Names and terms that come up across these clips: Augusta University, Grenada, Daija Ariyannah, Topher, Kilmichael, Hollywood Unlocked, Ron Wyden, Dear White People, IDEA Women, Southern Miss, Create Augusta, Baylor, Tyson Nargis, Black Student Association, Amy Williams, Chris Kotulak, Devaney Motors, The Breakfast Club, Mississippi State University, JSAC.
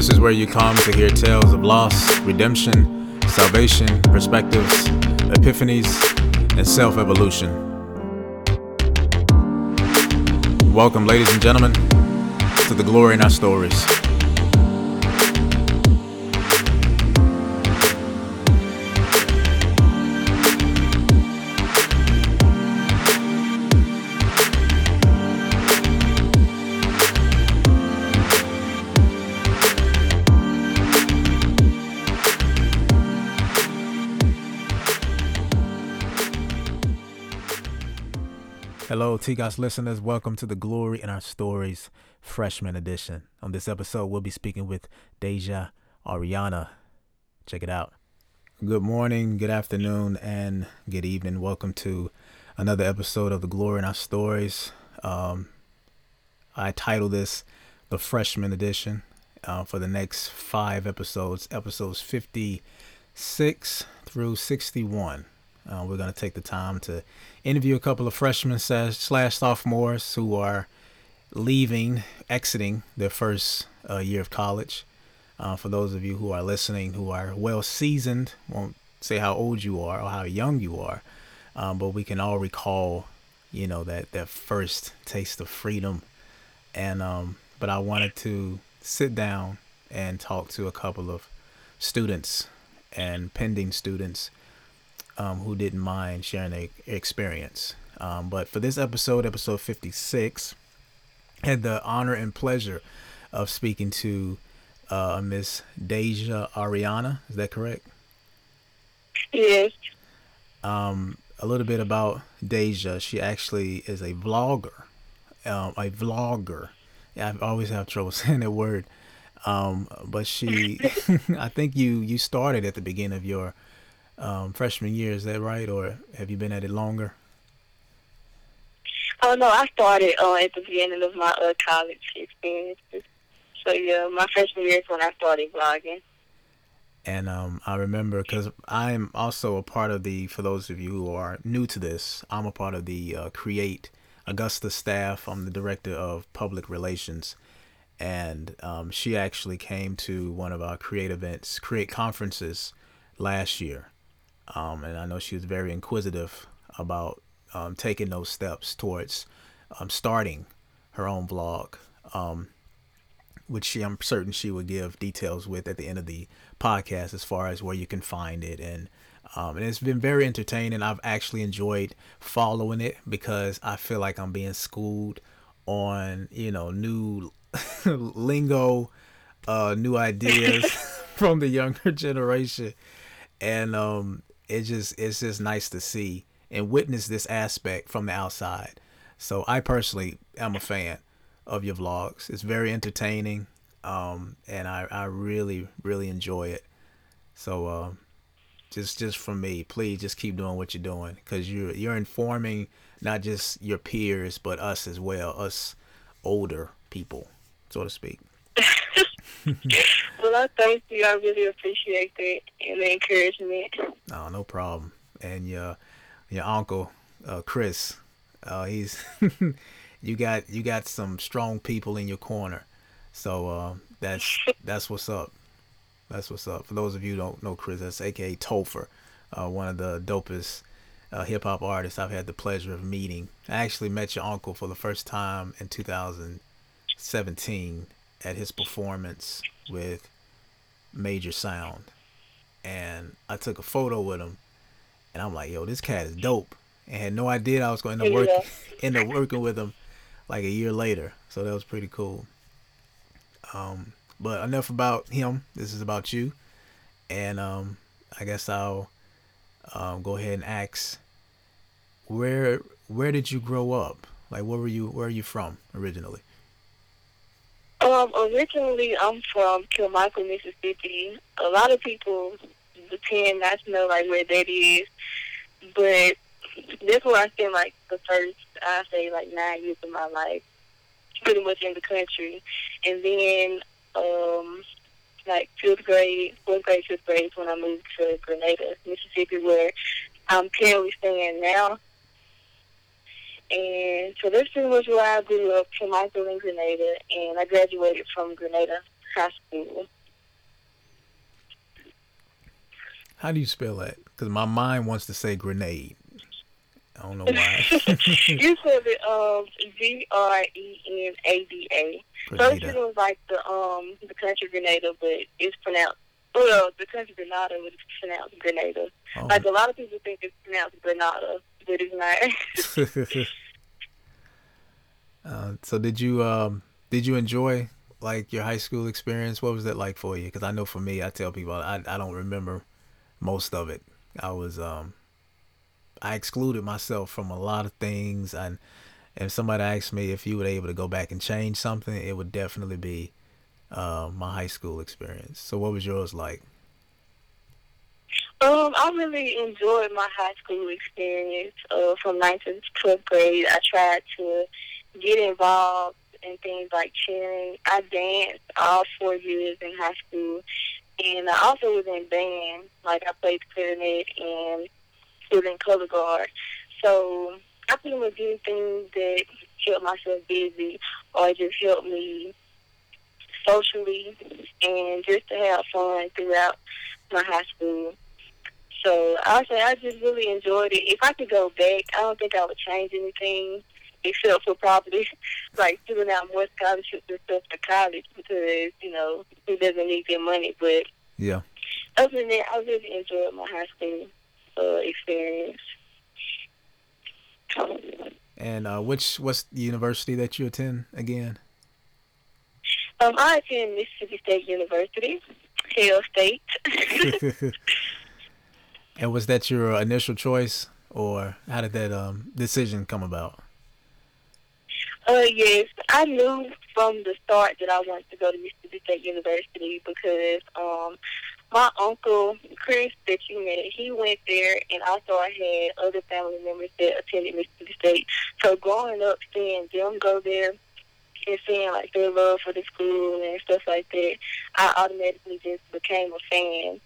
This is where you come to hear tales of loss, redemption, salvation, perspectives, epiphanies, and self-evolution. Welcome, ladies and gentlemen, to the glory in our stories. Hello, TGOS listeners. Welcome to the Glory in Our Stories Freshman Edition. On this episode, we'll be speaking with Daija Ariyannah. Check it out. Good morning, good afternoon, and good evening. Welcome to another episode of the Glory in Our Stories. I title this the Freshman Edition for the next five episodes, episodes 56 through 61. We're going to take the time to interview a couple of freshmen slash sophomores who are exiting their first year of college. For those of you who are listening, who are well seasoned, won't say how old you are or how young you are, but we can all recall, you know, that first taste of freedom. And but I wanted to sit down and talk to a couple of students and pending students who didn't mind sharing their experience. But for this episode, episode 56, I had the honor and pleasure of speaking to Miss Daija Ariyannah. Is that correct? Yes. A little bit about Daija. She actually is a vlogger. Yeah, I always have trouble saying that word. But she, I think you started at the beginning of your freshman year, is that right? Or have you been at it longer? Oh, no, I started at the beginning of my college experiences. So, yeah, my freshman year is when I started vlogging. And I remember, because I'm also a part of the, for those of you who are new to this, I'm a part of the Create Augusta staff. I'm the director of public relations. And she actually came to one of our Create events, Create conferences last year. And I know she was very inquisitive about taking those steps towards starting her own vlog, which I'm certain she will give details with at the end of the podcast as far as where you can find it. And it's been very entertaining. I've actually enjoyed following it because I feel like I'm being schooled on, you know, new lingo, new ideas from the younger generation. And it's just nice to see and witness this aspect from the outside. So I personally am a fan of your vlogs. It's very entertaining, and I really, really enjoy it. So just from me, please just keep doing what you're doing, because you're informing not just your peers, but us as well, us older people, so to speak. Well, I thank you. I really appreciate that and the encouragement. No, no problem. And your uncle, Chris, he's you got some strong people in your corner. So that's what's up. That's what's up. For those of you who don't know Chris, that's AKA Topher, one of the dopest hip hop artists I've had the pleasure of meeting. I actually met your uncle for the first time in 2017. At his performance with Major Sound, and I took a photo with him, and I'm like, yo, this cat is dope, and had no idea I was going to end up working with him like a year later. So that was pretty cool. But enough about him. This is about you. And I guess I'll go ahead and ask, where did you grow up? Like, where are you from originally? Originally, I'm from Kilmichael, Mississippi. A lot of people pretend not to know, like, where that is. But that's where I spent, like, the first, I say, like, 9 years of my life, pretty much in the country. And then, like, 4th grade, 5th grade is when I moved to Grenada, Mississippi, where I'm currently staying now. And so that's pretty much where I grew up, Kilmichael and Grenada, and I graduated from Grenada high school. How do you spell that? Because my mind wants to say grenade. I don't know why. You said it Grenada. First it was like the country Grenada, but it's pronounced, well, the country Grenada was pronounced Grenada. Oh. Like a lot of people think it's pronounced Grenada, but it's not. So did you enjoy like your high school experience? What was that like for you? Because I know for me, I tell people I don't remember most of it. I was I excluded myself from a lot of things, and if somebody asked me if you were able to go back and change something, it would definitely be my high school experience. So what was yours like? I really enjoyed my high school experience. From 9th to 12th grade, I tried to get involved in things like cheering. I danced all 4 years in high school, and I also was in band. Like, I played clarinet and was in color guard. So I pretty much did things that kept myself busy or just helped me socially and just to have fun throughout my high school. So I'll say I just really enjoyed it. If I could go back, I don't think I would change anything, except for probably like giving out more scholarships and stuff to college, because, you know, it doesn't need their money. But yeah, other than that, I really enjoyed my high school experience. And what's the university that you attend again? I attend Mississippi State University, Hell State. And was that your initial choice, or how did that decision come about? Yes, I knew from the start that I wanted to go to Mississippi State University because my uncle, Chris, that you met, he went there, and also I had other family members that attended Mississippi State. So growing up, seeing them go there and seeing, like, their love for the school and stuff like that, I automatically just became a fan.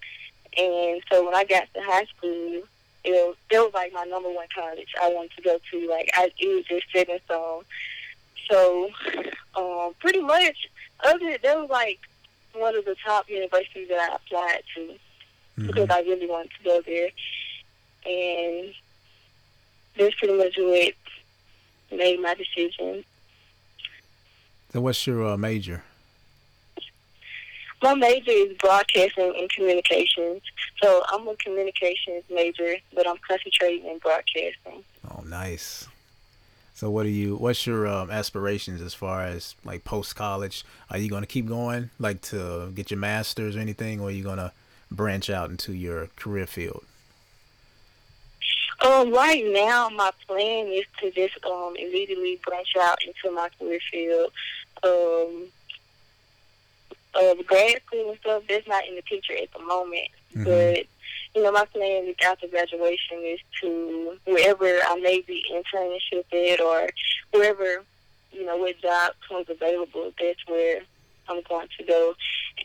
And so when I got to high school, it was like my number one college I wanted to go to. Like, it was just set in stone. So, pretty much, that was like one of the top universities that I applied to, mm-hmm. because I really wanted to go there. And that's pretty much what made my decision. So what's your major? My major is broadcasting and communications. So I'm a communications major, but I'm concentrating in broadcasting. Oh, nice. So what's your aspirations as far as like post college? Are you going to keep going like to get your master's or anything, or are you going to branch out into your career field? Right now my plan is to just immediately branch out into my career field. Grad school and stuff, that's not in the picture at the moment, mm-hmm. but you know, my plan after graduation is to, wherever I may be internship at or wherever, you know, what job comes available, that's where I'm going to go.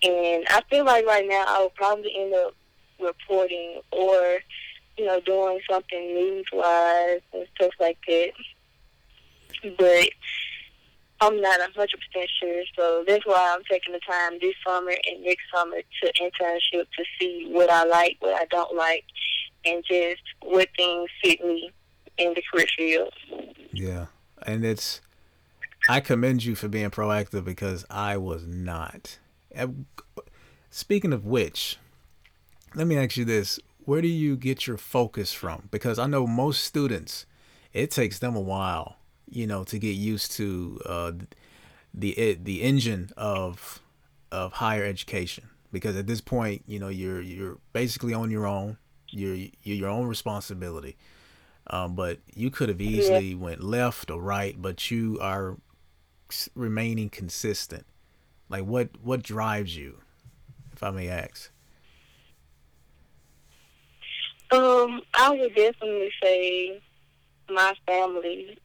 And I feel like right now I will probably end up reporting or, you know, doing something news-wise and stuff like that. But I'm not 100% sure, so that's why I'm taking the time this summer and next summer to internship to see what I like, what I don't like, and just what things fit me in the career field. Yeah, and I commend you for being proactive because I was not. Speaking of which, let me ask you this. Where do you get your focus from? Because I know most students, it takes them a while, you know, to get used to the engine of higher education, because at this point, you know, you're basically on your own, you're your own responsibility, but you could have easily went left or right, but you are remaining consistent. Like, what drives you, if I may ask? I would definitely say my family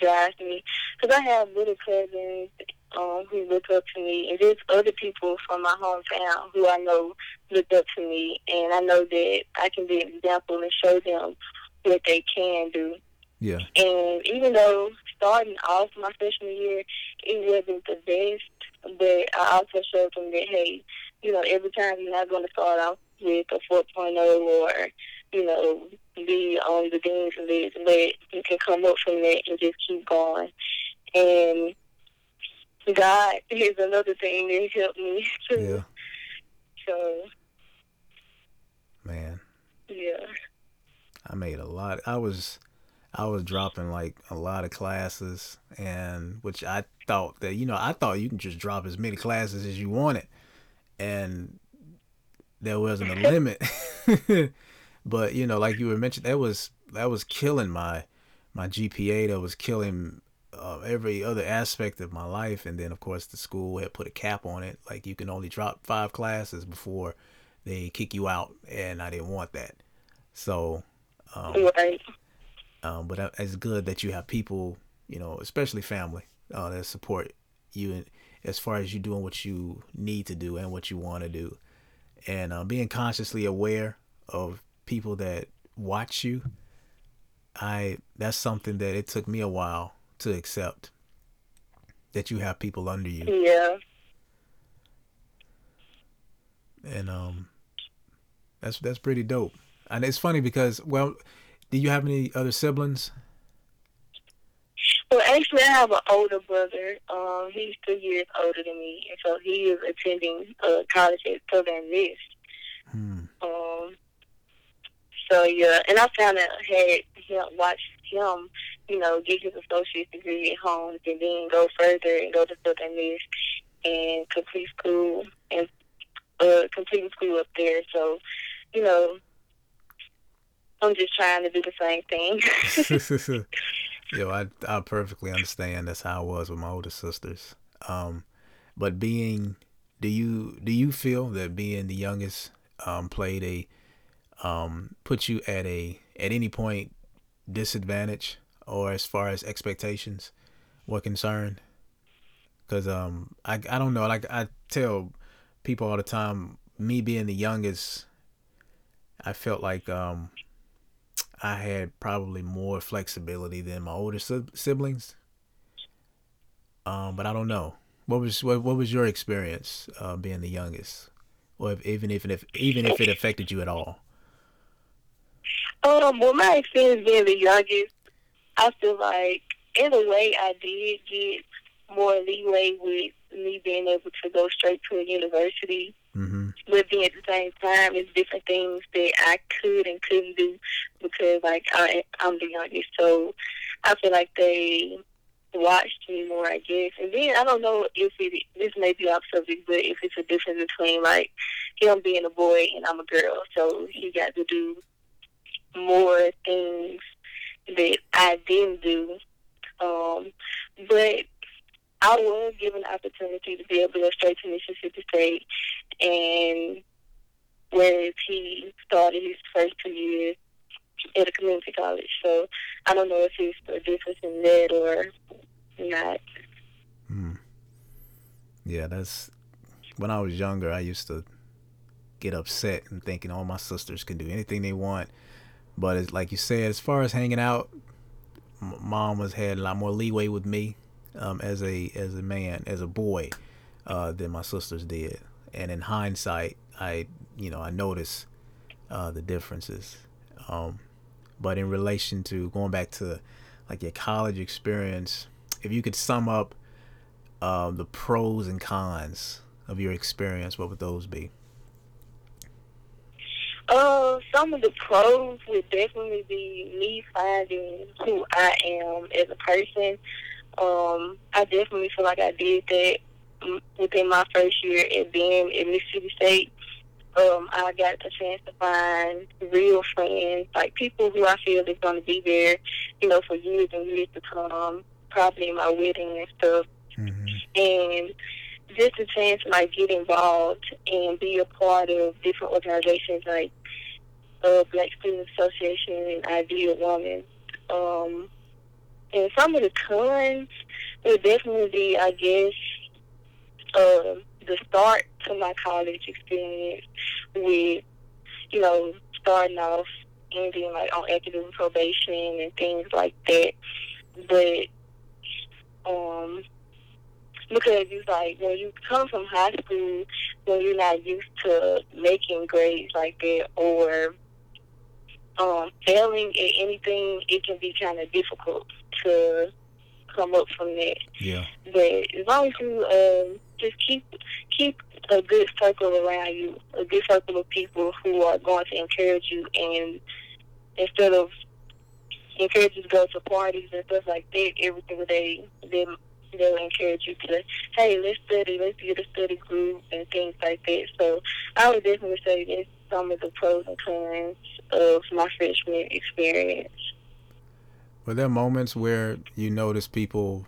drives me, because I have little cousins who look up to me, and there's other people from my hometown who I know look up to me, and I know that I can be an example and show them what they can do. Yeah. And even though starting off my freshman year, it wasn't the best But I also showed them that, hey, you know, every time you're not going to start off with a 4.0 or, you know, be on the dean's list, but you can come up from that and just keep going. And God is another thing that helped me, too. Yeah. So. Man. Yeah. I made a lot. I was dropping, like, a lot of classes, and which I thought that, you know, I thought you can just drop as many classes as you wanted. And there wasn't a limit. But, you know, like you were mentioning, that was killing my GPA. That was killing every other aspect of my life. And then, of course, the school had put a cap on it. Like, you can only drop 5 classes before they kick you out. And I didn't want that. So, right. But it's good that you have people, you know, especially family, that support you in, as far as you doing what you need to do and what you want to do. And being consciously aware of people that watch you, that's something that it took me a while to accept, that you have people under you. Yeah. And that's pretty dope. And it's funny because, well, do you have any other siblings? Well, actually, I have an older brother. He's 2 years older than me, and so he is attending college at Southern Miss. Hmm. So yeah, and I kind of had watched him, you know, get his associate's degree at home, and then go further and go to Southern Miss and complete school up there. So, you know, I'm just trying to do the same thing. Yo, I perfectly understand. That's how I was with my older sisters. But do you feel that being the youngest played a put you at any point disadvantage, or as far as expectations were concerned? Because I don't know. Like, I tell people all the time, me being the youngest, I felt like I had probably more flexibility than my older siblings. But I don't know. What was your experience being the youngest, or even if it affected you at all? Well, my experience being the youngest, I feel like in a way I did get more leeway with me being able to go straight to a university. Mm-hmm. But then at the same time, it's different things that I could and couldn't do because, like, I'm the youngest. So I feel like they watched me more, I guess. And then I don't know if this may be off subject, but if it's a difference between, like, him being a boy and I'm a girl. So he got to do more things that I didn't do. But I was given the opportunity to be able to go straight to Mississippi State, and whereas he started his first 2 years at a community college. So I don't know if it's a difference in that or not. Hmm. Yeah, that's... When I was younger, I used to get upset and thinking all my sisters can do anything they want. But it's like you said, as far as hanging out, Mom had a lot more leeway with me. As a man, as a boy, than my sisters did. And in hindsight, I noticed the differences. But in relation to going back to, like, your college experience, if you could sum up the pros and cons of your experience, what would those be? Some of the pros would definitely be me finding who I am as a person. I definitely feel like I did that within my first year at being at Mississippi State. I got a chance to find real friends, like people who I feel is going to be there, you know, for years and years to come, probably in my wedding and stuff. Mm-hmm. And just a chance to, like, get involved and be a part of different organizations like Black Student Association and IDEA Women. And some of the cons would definitely be, I guess, the start to my college experience with, you know, starting off ending, like, on academic probation and things like that. But because it's like when you come from high school, when you're not used to making grades like that or failing at anything, it can be kind of difficult to come up from that. Yeah. But as long as you just keep a good circle around you, a good circle of people who are going to encourage you, and instead of encourage you to go to parties and stuff like that every single day, they'll encourage you to, hey, let's study, let's get a study group and things like that. So I would definitely say that's some of the pros and cons of my freshman experience. Were there moments where you noticed people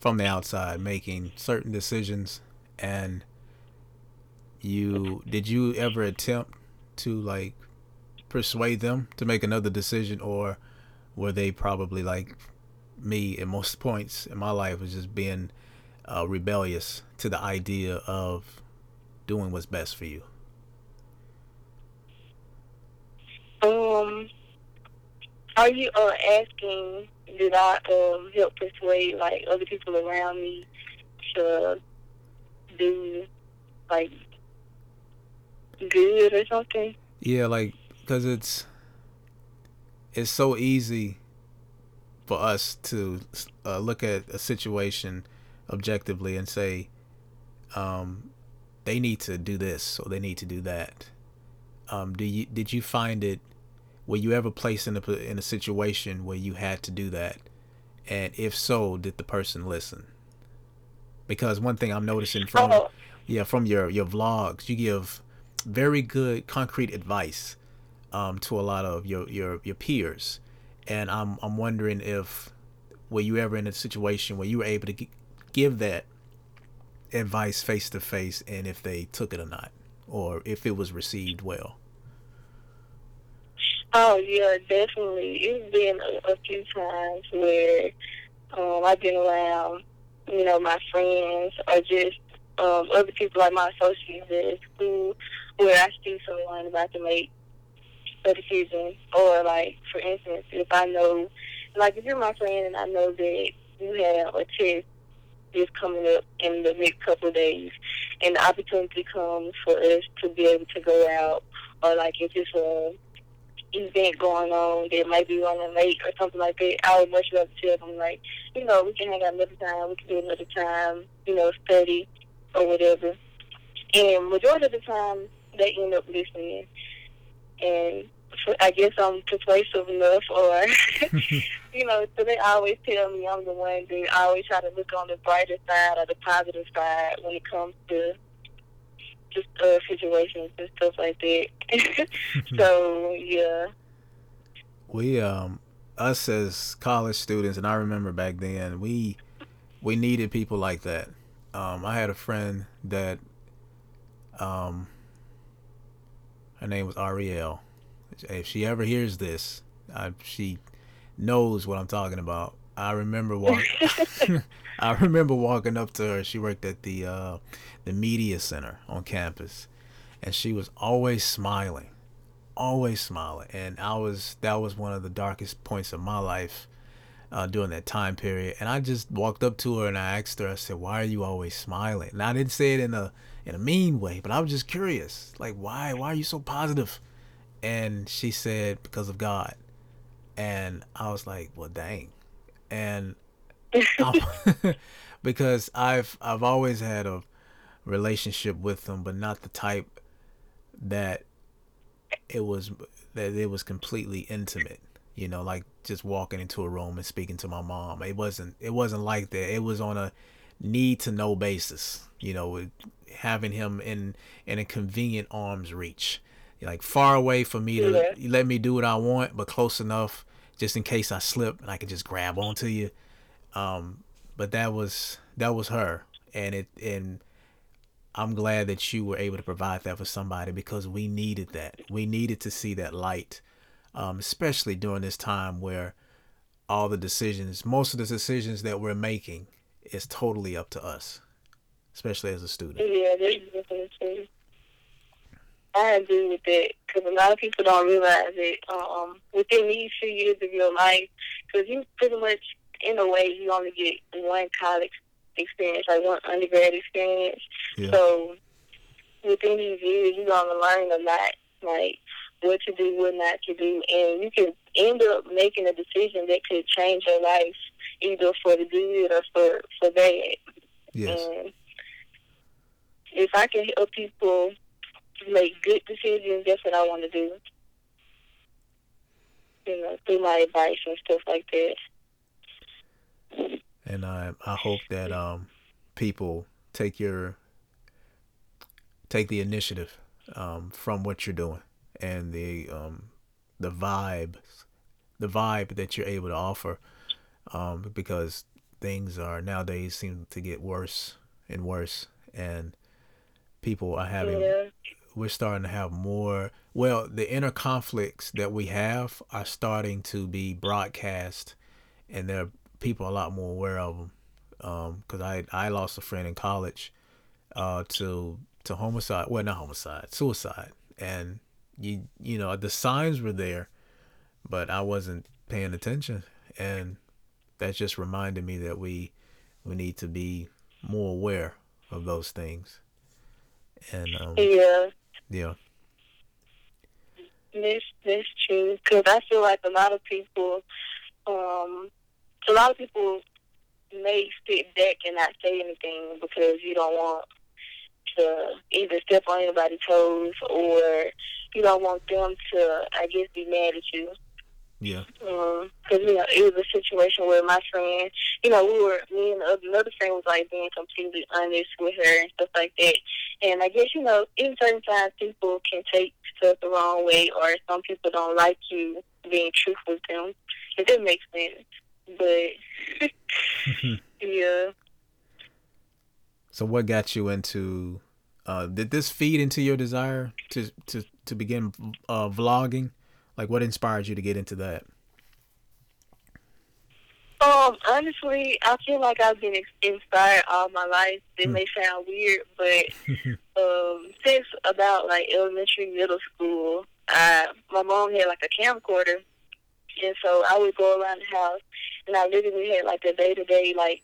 from the outside making certain decisions, and did you ever attempt to like persuade them to make another decision, or were they probably like me at most points in my life was just being rebellious to the idea of doing what's best for you? Are you asking, did I help persuade like other people around me to do like good or something? Yeah, like because it's so easy for us to look at a situation objectively and say they need to do this or they need to do that. Did you find it? Were you ever placed in a situation where you had to do that? And if so, did the person listen? Because one thing I'm noticing from your vlogs, you give very good concrete advice to a lot of your peers. And I'm wondering if were you ever in a situation where you were able to give that advice face to face, and if they took it or not, or if it was received well. Oh, yeah, definitely. It's been a few times where I've been around, you know, my friends or just other people like my associates at school where I see someone about to make a decision. Or, like, for instance, if I know, like, if you're my friend and I know that you have a test that's coming up in the next couple of days and the opportunity comes for us to be able to go out, or, like, if it's a event going on that might be running late or something like that, I would much rather tell them, like, you know, we can hang out another time, we can do another time, you know, study or whatever. And majority of the time, they end up listening. And so I guess I'm persuasive enough, or, you know, so they always tell me I'm the one that I always try to look on the brighter side or the positive side when it comes to just situations and stuff like that. So yeah, we us as college students, and I remember back then we needed people like that. I had a friend that her name was Ariel. If she ever hears this, she knows what I'm talking about. I remember walking up to her. She worked at the media center on campus, and she was always smiling. And that was one of the darkest points of my life during that time period. And I just walked up to her and I asked her. I said, "Why are you always smiling?" And I didn't say it in a mean way, but I was just curious, like, why are you so positive? And she said, "Because of God." And I was like, "Well, dang." And because I've always had a relationship with them, but not the type that it was completely intimate, you know, like just walking into a room and speaking to my mom. It wasn't like that. It was on a need to know basis, you know, having him in a convenient arm's reach, like far away for me to let me do what I want, but close enough just in case I slip and I can just grab onto you. But that was her. And I'm glad that you were able to provide that for somebody, because we needed that. We needed to see that light, especially during this time where most of the decisions that we're making is totally up to us, especially as a student. Yeah, that's true. I agree with that, because a lot of people don't realize it. Within these few years of your life, because you pretty much, in a way, you only get one college experience, like one undergrad experience. Yeah. So within these years, you're going to learn a lot, like what to do, what not to do, and you can end up making a decision that could change your life, either for the good or for bad. Yes. And if I can help people make good decisions, that's what I want to do. You know, through my advice and stuff like that. And I hope that people take the initiative from what you're doing and the vibe that you're able to offer, because things are nowadays seem to get worse and worse, and people are having. Yeah. We're starting to have more. Well, the inner conflicts that we have are starting to be broadcast, and there are people a lot more aware of them. Because I lost a friend in college to homicide. Well, not homicide, suicide. And you know, the signs were there, but I wasn't paying attention, and that just reminded me that we need to be more aware of those things. And yeah. That's true, because I feel like a lot of people may sit back and not say anything because you don't want to either step on anybody's toes, or you don't want them to, I guess, be mad at you. Yeah. Because you know, it was a situation where my friend, you know, me and another friend was like being completely honest with her and stuff like that. And I guess, you know, in certain times people can take stuff the wrong way, or some people don't like you being truthful with them, if that makes sense. But yeah. So what got you into? Did this feed into your desire to begin vlogging? Like, what inspired you to get into that? Honestly, I feel like I've been inspired all my life. It may sound weird, but since about, like, elementary, middle school, my mom had, like, a camcorder. And so I would go around the house, and I literally had, like, the day-to-day, like,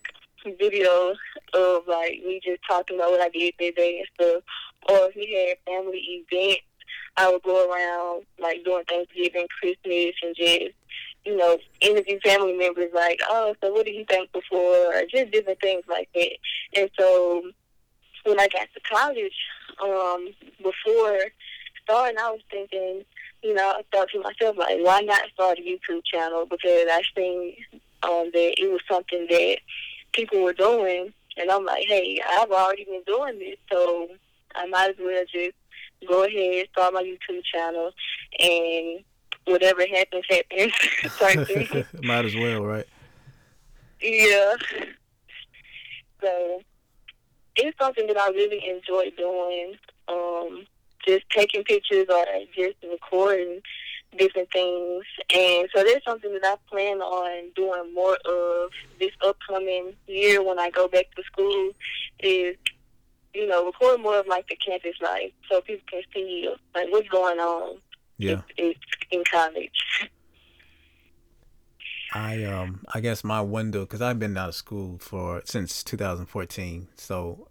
video of, like, me just talking about what I did that day and stuff. Or if we had family events, I would go around, like, doing Thanksgiving, Christmas, and just, you know, interview family members, like, oh, so what are you thankful for? Or just different things like that. And so when I got to college, before starting, I was thinking, you know, I thought to myself, like, why not start a YouTube channel? Because I seen that it was something that people were doing. And I'm like, hey, I've already been doing this, so I might as well just go ahead, start my YouTube channel, and whatever happens. Might as well, right? Yeah. So it's something that I really enjoy doing, just taking pictures or just recording different things. And so that's something that I plan on doing more of this upcoming year when I go back to school, is, you know, record more of, like, the campus life so people can see, like, what's going on in college. I guess my window, because I've been out of school since 2014, so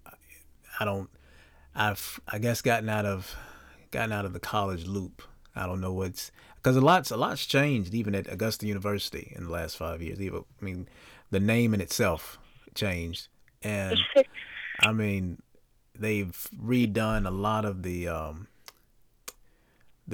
I've gotten out of the college loop. I don't know what's, because a lot's changed even at Augusta University in the last 5 years. Even, I mean, the name in itself changed, and I mean, they've redone a lot of the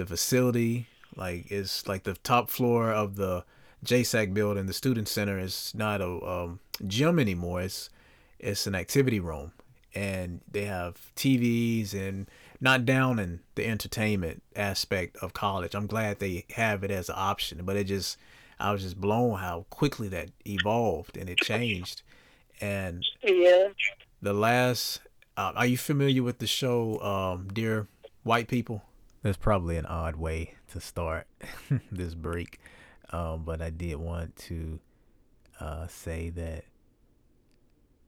facility. Like, it's like the top floor of the JSAC building, the student center, is not a gym anymore. It's an activity room, and they have TVs, and not down in the entertainment aspect of college. I'm glad they have it as an option, but I was just blown how quickly that evolved and it changed. And the last. Are you familiar with the show Dear White People? That's probably an odd way to start this break, but I did want to say that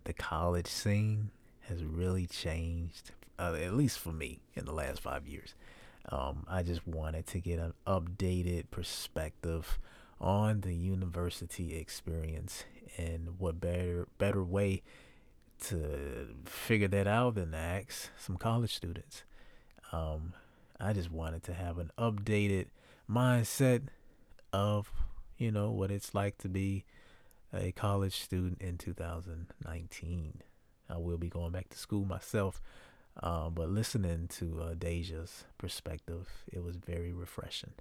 the college scene has really changed, at least for me, in the last 5 years. I just wanted to get an updated perspective on the university experience, and what better way to figure that out and ask some college students. I just wanted to have an updated mindset of, you know, what it's like to be a college student in 2019. I will be going back to school myself, but listening to Daija's perspective, it was very refreshing.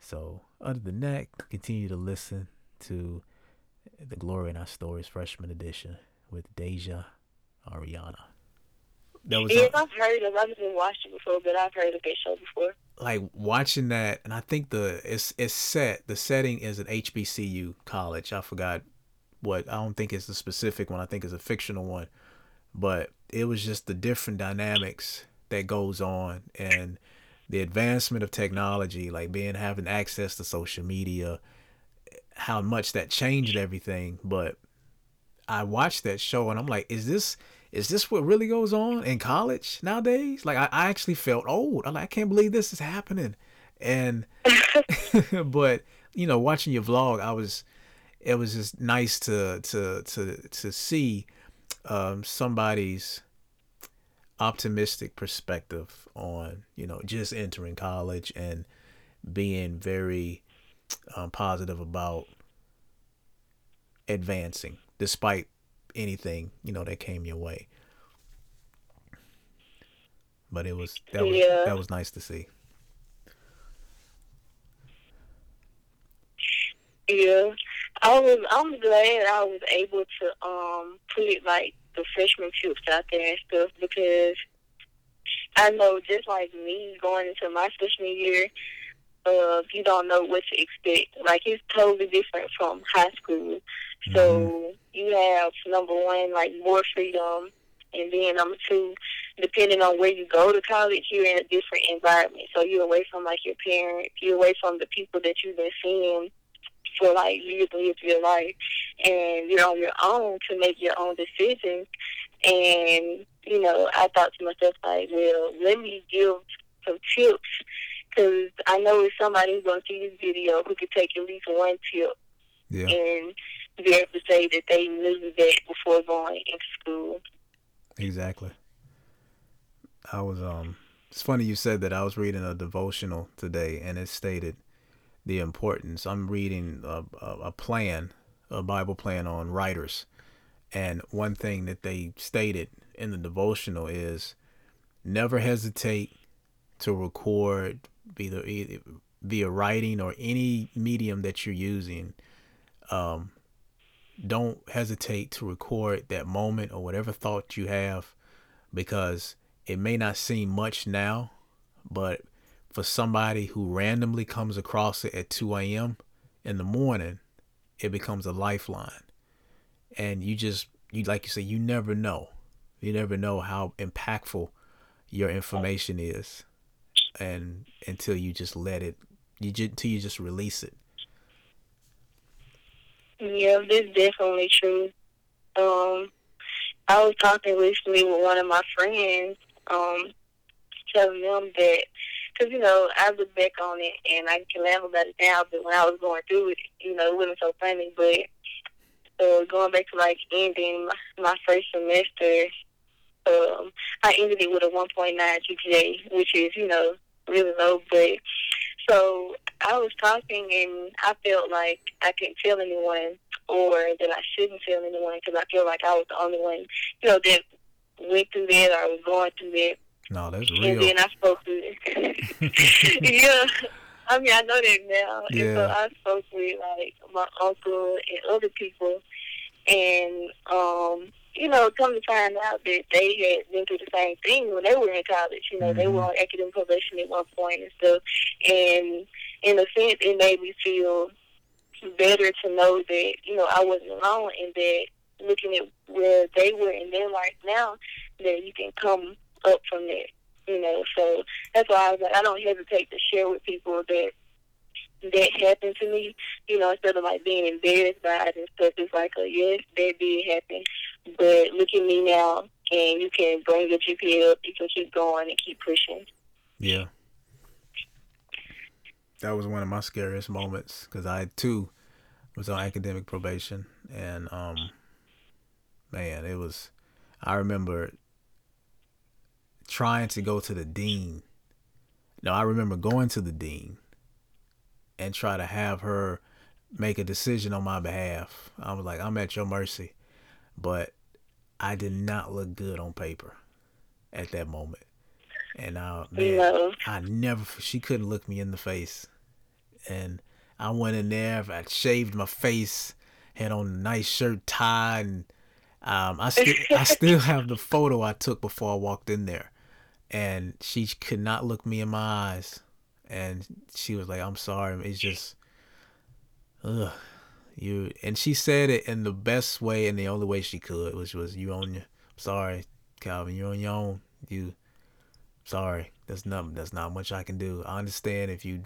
So other than that, continue to listen to The Glory in Our Stories Freshman Edition with Daija Ariyannah. That was I've heard of. I haven't watched it before, but I've heard of that show before. Like watching that, and I think it's set. The setting is an HBCU college. I forgot what. I don't think it's a specific one. I think it's a fictional one, but it was just the different dynamics that goes on and the advancement of technology, like having access to social media, how much that changed everything. But I watched that show and I'm like, is this what really goes on in college nowadays? Like I actually felt old. I'm like, I can't believe this is happening. And, but you know, watching your vlog, it was just nice to see, somebody's optimistic perspective on, you know, just entering college and being very, positive about advancing despite anything, you know, that came your way. But that was nice to see. Yeah, I'm glad I was able to put like the freshman troops out there and stuff, because I know just like me going into my freshman year, you don't know what to expect. Like, it's totally different from high school. So, you have, number one, like, more freedom. And then, number two, depending on where you go to college, you're in a different environment. So, you're away from, like, your parents. You're away from the people that you've been seeing for, like, years and years of your life. And you're on your own to make your own decisions. And, you know, I thought to myself, like, well, let me give some tips, because I know if somebody's going to see this video who could take at least one tip and be able to say that they knew that before going into school. Exactly. I was, it's funny you said that. I was reading a devotional today and it stated the importance. I'm reading a Bible plan on writers. And one thing that they stated in the devotional is never hesitate to record either via writing or any medium that you're using. Don't hesitate to record that moment or whatever thought you have, because it may not seem much now, but for somebody who randomly comes across it at 2 a.m. in the morning, it becomes a lifeline. And like you say, you never know. You never know how impactful your information is. And until you just until you just release it. Yeah, this is definitely true. I was talking recently with one of my friends, telling them that, because, you know, I look back on it and I can laugh about it now, but when I was going through it, you know, it wasn't so funny. But going back to like ending my first semester, I ended it with a 1.9 GPA, which is, you know, really low. But so I was talking and I felt like I couldn't tell anyone, or that I shouldn't tell anyone, because I feel like I was the only one, you know, that went through that or was going through that. No, that's real. And then I spoke to it. Yeah. I mean, I know that now. Yeah. And so I spoke with, like, my uncle and other people. And, you know, come to find out that they had been through the same thing when they were in college. You know, they were on academic probation at one point and stuff. And in a sense, it made me feel better to know that, you know, I wasn't alone, and that looking at where they were in their life now, that you can come up from that, you know. So that's why I was like, I don't hesitate to share with people that happened to me, you know, instead of like being embarrassed by it and stuff. It's like, oh, yes, that did happen, but look at me now, and you can bring your GPA up, you can keep going and keep pushing. Yeah. That was one of my scariest moments, because I too was on academic probation, and man, it was, I remember trying to go to the dean. No, I remember going to the dean and try to have her make a decision on my behalf. I was like, I'm at your mercy. But I did not look good on paper at that moment. And she couldn't look me in the face. And I went in there, I shaved my face, had on a nice shirt, tie, and I still have the photo I took before I walked in there. And she could not look me in my eyes. And she was like, I'm sorry, it's just, ugh. You, and she said it in the best way and the only way she could, which was, sorry, Calvin, you're on your own. Sorry, that's not much I can do. I understand if you,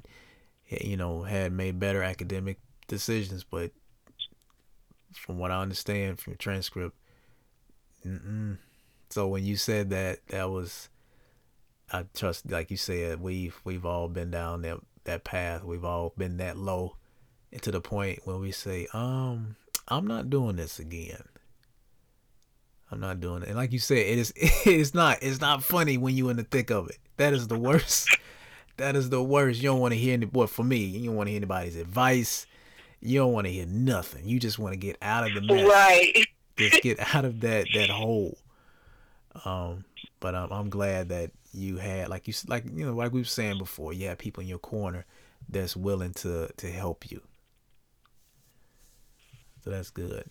had made better academic decisions, but from what I understand from your transcript, So when you said that was, I trust, like you said, we've all been down that path. We've all been that low, and to the point where we say, I'm not doing this again. I'm not doing it. And like you said, it's not funny when you in the thick of it. That is the worst. That is the worst. You don't want to hear you don't want to hear anybody's advice. You don't want to hear nothing. You just want to get out of the mess. Right. Just get out of that hole. But I'm glad that you had, like we were saying before, you had people in your corner that's willing to help you. So that's good.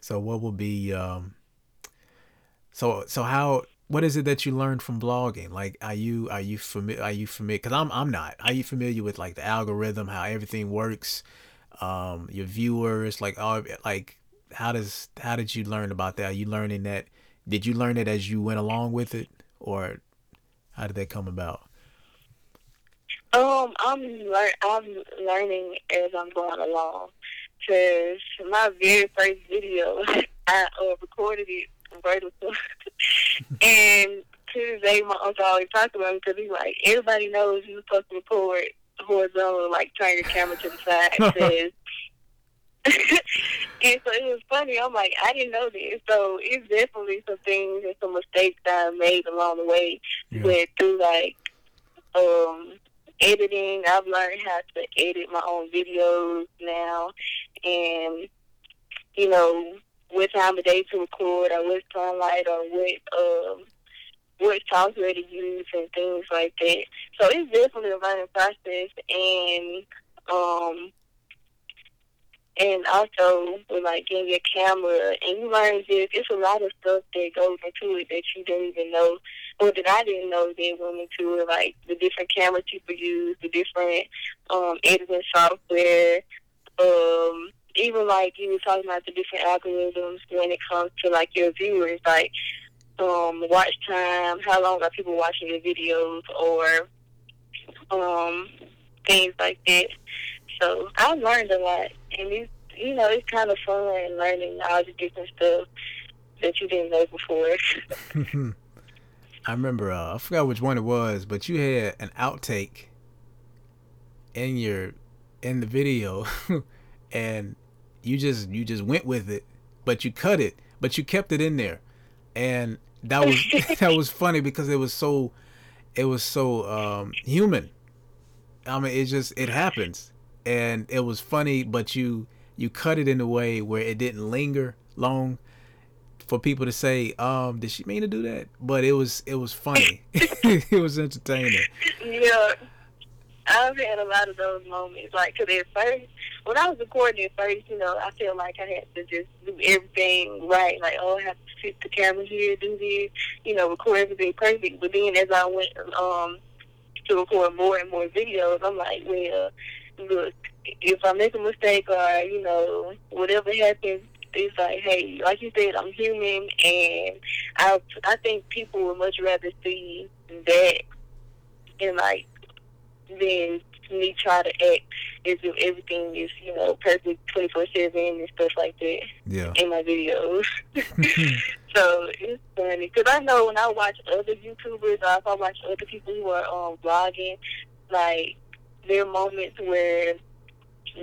So what will be, what is it that you learned from blogging? Like, are you familiar? Cause I'm not. Are you familiar with like the algorithm, how everything works? Your viewers, how did you learn about that? Are you learning that? Did you learn it as you went along with it, or how did that come about? I'm learning as I'm going along. Because my very first video, I recorded it vertical. And to this day, my uncle always talks about it because he's like, everybody knows you're supposed to record horizontal, like turn your camera to the side. And so it was funny. I'm like, I didn't know this. So it's definitely some things and some mistakes that I made along the way. Yeah. But through editing, I've learned how to edit my own videos now, and what time of day to record, or what sunlight, or what software to use, and things like that. So it's definitely a learning process, and also with getting your camera, and you learn this. It's a lot of stuff that goes into it that you don't even know. Or that I didn't know they went into, the different camera people use, the different editing software, even you were talking about the different algorithms when it comes to your viewers, watch time, how long are people watching your videos, or things like that. So I learned a lot, and it's kind of fun learning all the different stuff that you didn't know before. I remember, I forgot which one it was, but you had an outtake in the video, and you just went with it, but you cut it, but you kept it in there, and that was that was funny because it was so human. I mean, it happens, and it was funny, but you cut it in a way where it didn't linger long. For people to say, did she mean to do that? But it was funny. It was entertaining. Yeah, I've had a lot of those moments. Because at first, when I was recording at first, I feel like I had to just do everything right. I have to sit the camera here, do this, record everything perfect. But then as I went to record more and more videos, I'm like, well, look, if I make a mistake or, whatever happens, it's like, hey, like you said, I'm human, and I think people would much rather see that and than me try to act as if everything is perfect 24/7 and stuff like that. Yeah. In my videos. So it's funny because I know when I watch other YouTubers or if I watch other people who are vlogging, there are moments where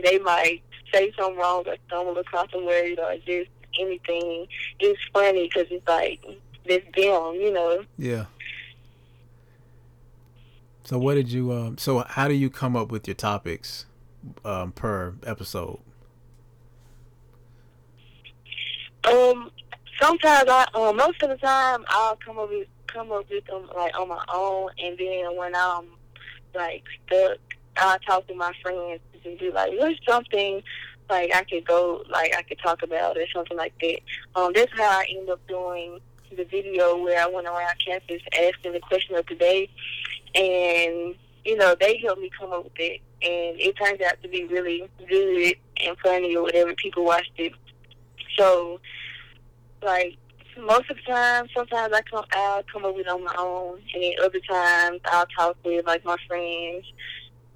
they might say something wrong or stumble across a word or just anything, it's funny because it's like, it's them, you know. Yeah. So what did you, so how do you come up with your topics per episode? Sometimes most of the time I'll come up with them like on my own, and then when I'm like stuck, I'll talk to my friends and be like, "What's something like I could talk about or something like that." That's how I end up doing the video where I went around campus asking the question of the day, and you know they helped me come up with it, and it turned out to be really good and funny or whatever. People watched it, so like. Most of the time, sometimes I'll come up with it on my own, and then other times I'll talk with like my friends,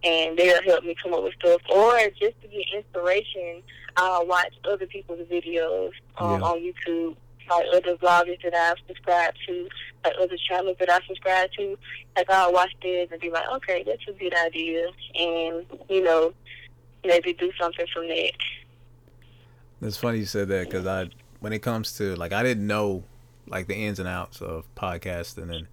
and they'll help me come up with stuff. Or just to get inspiration, I'll watch other people's videos on YouTube, like other vloggers that I've subscribed to, like other channels that I subscribe to. Like I'll watch this and be like, okay, that's a good idea, and you know, maybe do something from that. That's funny you said that because when it comes to, like, I didn't know, like, the ins and outs of podcasting, and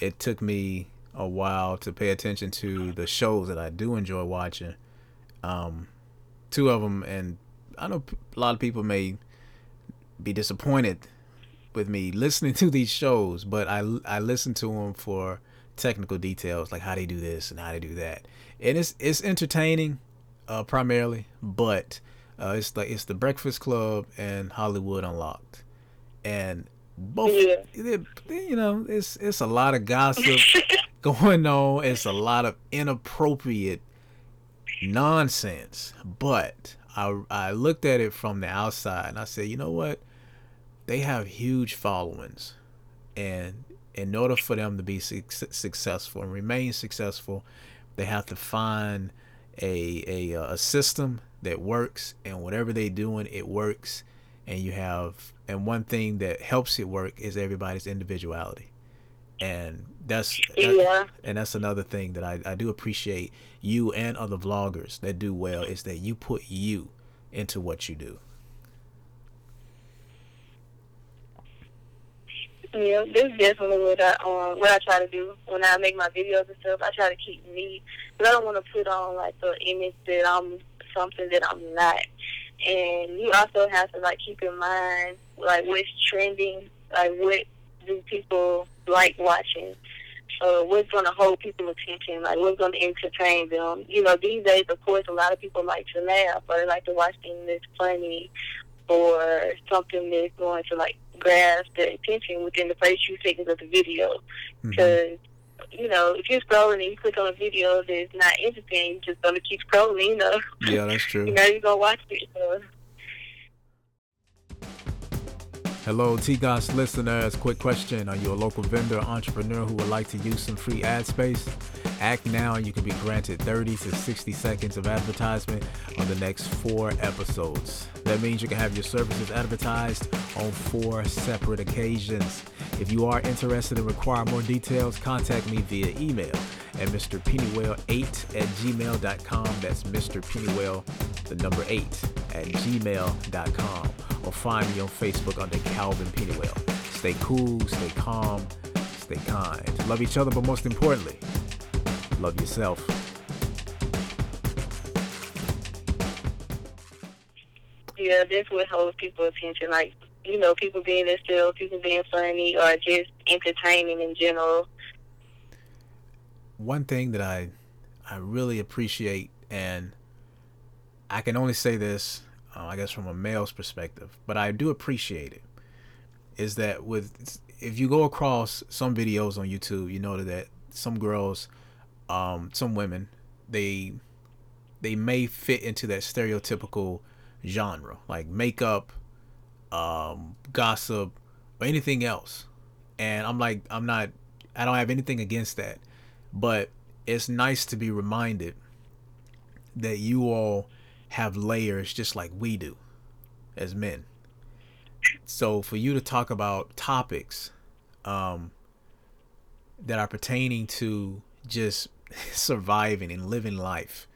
it took me a while to pay attention to the shows that I do enjoy watching. Two of them, and I know a lot of people may be disappointed with me listening to these shows, but I listen to them for technical details, like how they do this and how they do that. And it's entertaining, primarily, but... it's The Breakfast Club and Hollywood Unlocked, and both you know it's a lot of gossip going on. It's a lot of inappropriate nonsense. But I looked at it from the outside and I said, you know what? They have huge followings, and in order for them to be successful and remain successful, they have to find a system that works, and whatever they doing, it works. And one thing that helps it work is everybody's individuality. And that's another thing that I do appreciate you and other vloggers that do well, is that you put you into what you do. Yeah, this is definitely what I try to do when I make my videos and stuff. I try to keep me, because I don't want to put on like the image that I'm something that I'm not. And you also have to like keep in mind like what's trending, like what do people like watching, what's going to hold people's attention, like what's going to entertain them. You know, these days, of course, a lot of people like to laugh, or they like to watch things that's funny or something that's going to like grasp their attention within the first few seconds of the video. Because you know, if you're scrolling and you click on a video that's not interesting, you're just going to keep scrolling, you know. Yeah, that's true. You know, you're going to watch it. So. Hello, TGOS listeners. Quick question. Are you a local vendor or entrepreneur who would like to use some free ad space? Act now and you can be granted 30 to 60 seconds of advertisement on the next 4 episodes. That means you can have your services advertised on 4 separate occasions. If you are interested and require more details, contact me via email at mrpennywell8@gmail.com. That's Mr. Pennywell, the number 8, at gmail.com. Or find me on Facebook under Calvin Pennywell. Stay cool, stay calm, stay kind. Love each other, but most importantly, love yourself. Yeah, that's what holds people's attention. Like, you know, people being themselves, people being funny, or just entertaining in general. One thing that I really appreciate, and I can only say this, I guess, from a male's perspective, but I do appreciate it, is that if you go across some videos on YouTube, you know that some girls, some women, they may fit into that stereotypical genre, like makeup, gossip, or anything else. And I'm like, I don't have anything against that, but it's nice to be reminded that you all have layers just like we do as men. So for you to talk about topics that are pertaining to just surviving and living life,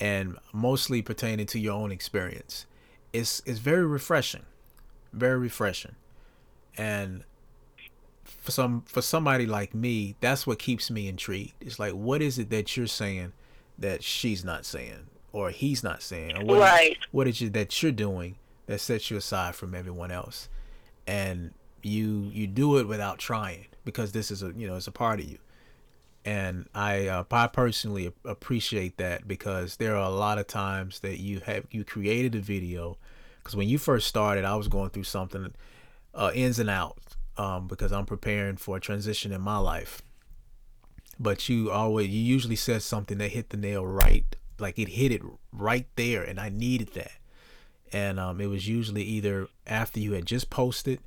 and mostly pertaining to your own experience, it's very refreshing. very refreshing. And for somebody like me, that's what keeps me intrigued. It's like, what is it that you're saying that she's not saying, or he's not saying, or what is it that you're doing that sets you aside from everyone else? And you do it without trying, because this is it's a part of you. And I personally appreciate that, because there are a lot of times that you created a video. Because when you first started, I was going through something ins and outs, because I'm preparing for a transition in my life. But you usually said something that hit the nail right, like it hit it right there, and I needed that. And it was usually either after you had just posted,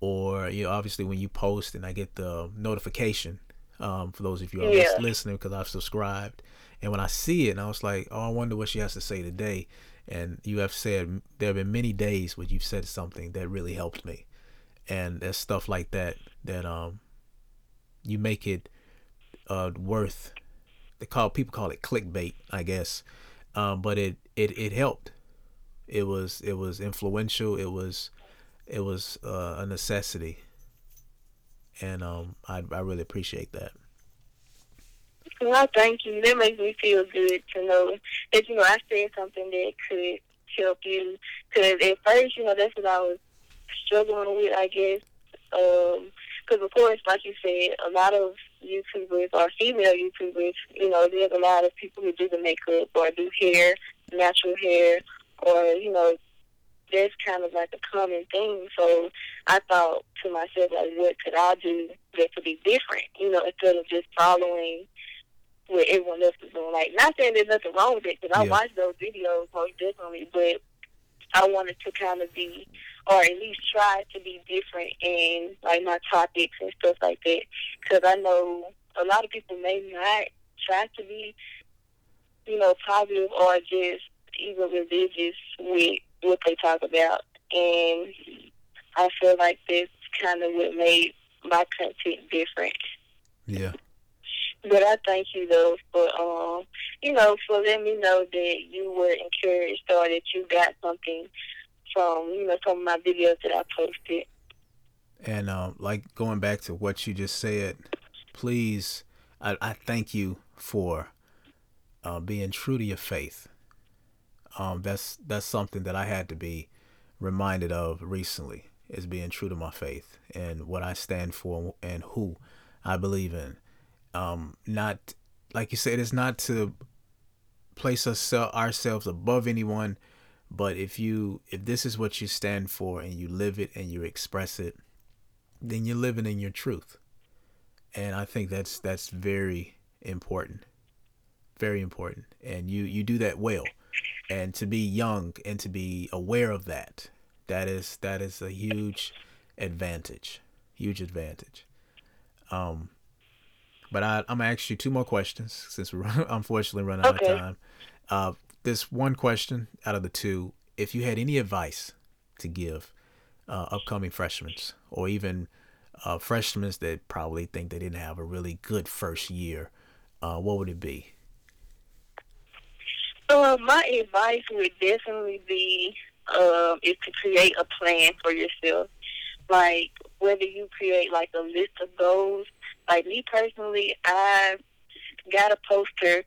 or obviously when you post, and I get the notification. For those of you who are listening, because I've subscribed, and when I see it, and I was like, oh, I wonder what she has to say today. And you have said, there have been many days where you've said something that really helped me. And there's stuff like that that you make it worth. People call it clickbait, I guess, but it helped. It was influential. It was a necessity. And I really appreciate that. Well, thank you. That makes me feel good to know that, I said something that could help you. Because at first, that's what I was struggling with, I guess. Because, of course, like you said, a lot of YouTubers or female YouTubers, there's a lot of people who do the makeup or do hair, natural hair, or, that's kind of like a common thing. So I thought to myself, like, what could I do that could be different, instead of just following what everyone else is doing. Like, not saying there's nothing wrong with it, because I watch those videos most definitely, but I wanted to kind of be, or at least try to be different in, like, my topics and stuff like that, because I know a lot of people may not try to be, positive or just even religious with what they talk about, and I feel like this kind of what made my content different. Yeah. But I thank you though for for letting me know that you were encouraged, or that you got something from some of my videos that I posted. And like, going back to what you just said, please, I thank you for being true to your faith. That's something that I had to be reminded of recently, is being true to my faith and what I stand for and who I believe in. Not, like you said, it's not to place ourselves above anyone, but if this is what you stand for and you live it and you express it, then you're living in your truth. And I think that's very important, very important. And you do that well. And to be young and to be aware of that is a huge advantage. But I'm going to ask you two more questions, since we're unfortunately running out of time. This one question out of the two, if you had any advice to give upcoming freshmen, or even freshmen that probably think they didn't have a really good first year, what would it be? My advice would definitely be is to create a plan for yourself. Like, whether you create like a list of goals. Like, me personally, I got a poster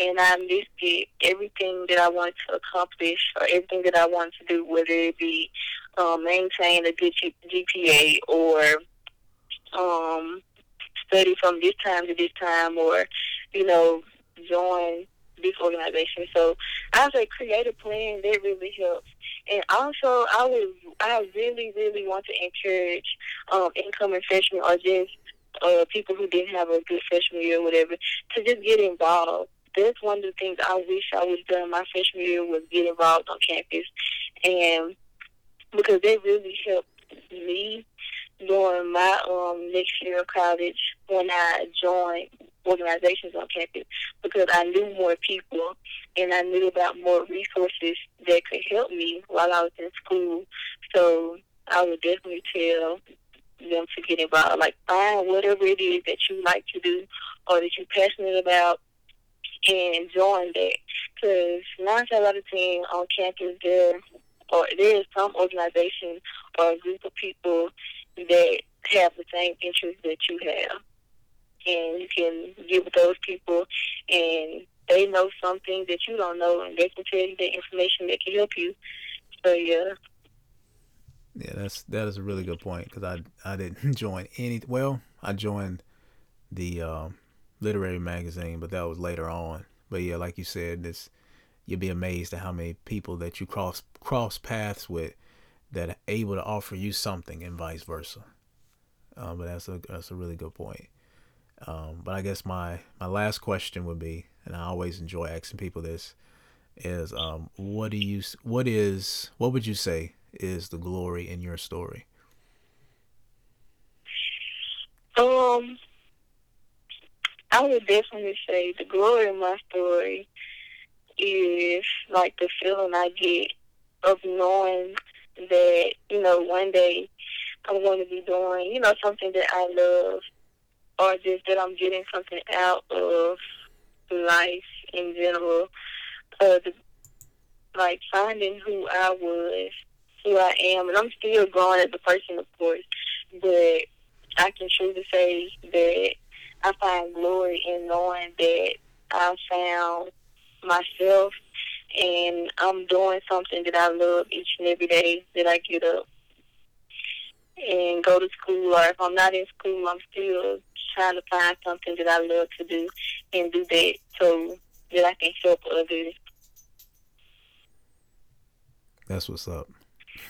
and I listed everything that I wanted to accomplish, or everything that I wanted to do, whether it be maintain a good GPA, or study from this time to this time, or join this organization. So I was like, create a plan. That really helps. And also, I really, really want to encourage incoming freshmen, or just people who didn't have a good freshman year or whatever, to just get involved. That's one of the things I wish I was done my freshman year, was get involved on campus, and because they really helped me during my next year of college, when I joined organizations on campus, because I knew more people and I knew about more resources that could help me while I was in school. So I would definitely tell them to get involved. Like, find whatever it is that you like to do or that you're passionate about, and join that. Because 9 out of 10 on campus, there or there is some organization or a group of people that have the same interests that you have. And you can get with those people, and they know something that you don't know, and they can tell you the information that can help you. So, yeah. Yeah, that is a really good point, because I didn't join any... Well, I joined the literary magazine, but that was later on. But, yeah, like you said, you'll be amazed at how many people that you cross paths with that are able to offer you something and vice versa. But that's a really good point. But I guess my last question would be, and I always enjoy asking people this, is what would you say is the glory in your story? I would definitely say the glory in my story is like the feeling I get of knowing that, you know, one day I'm going to be doing, you know, something that I love, or just that I'm getting something out of life in general, like finding who I am, and I'm still growing as a person, of course, but I can truly say that I find glory in knowing that I found myself and I'm doing something that I love each and every day that I get up and go to school, or if I'm not in school, I'm still trying to find something that I love to do and do that so that I can help others. That's what's up.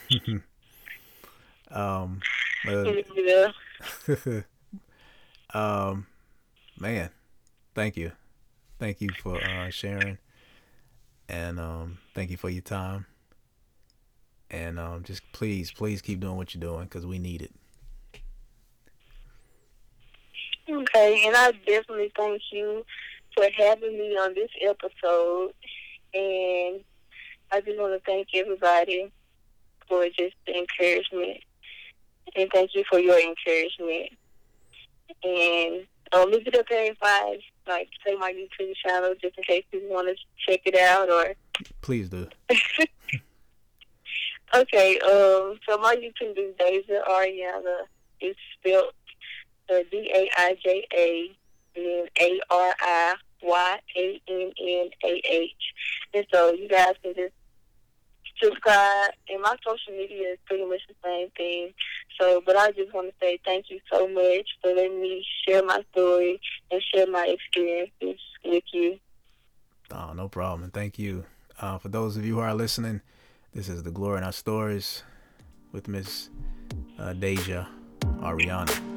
Yeah. Man, thank you. Thank you for sharing, and thank you for your time. And just please keep doing what you're doing, because we need it. Okay, and I definitely thank you for having me on this episode. And I just want to thank everybody for just the encouragement. And thank you for your encouragement. And look it up there if I say my YouTube channel, just in case people want to check it out. Or please do. Okay, so my YouTube is Daija Ariyannah. It's spelled D-A-I-J-A, then A-R-I-Y-A-N-N-A-H. And so you guys can just subscribe. And my social media is pretty much the same thing. So, but I just want to say thank you so much for letting me share my story and share my experiences with you. Oh, no problem. And thank you. For those of you who are listening, this is The Glory in Our Stories with Miss Daija Ariyannah.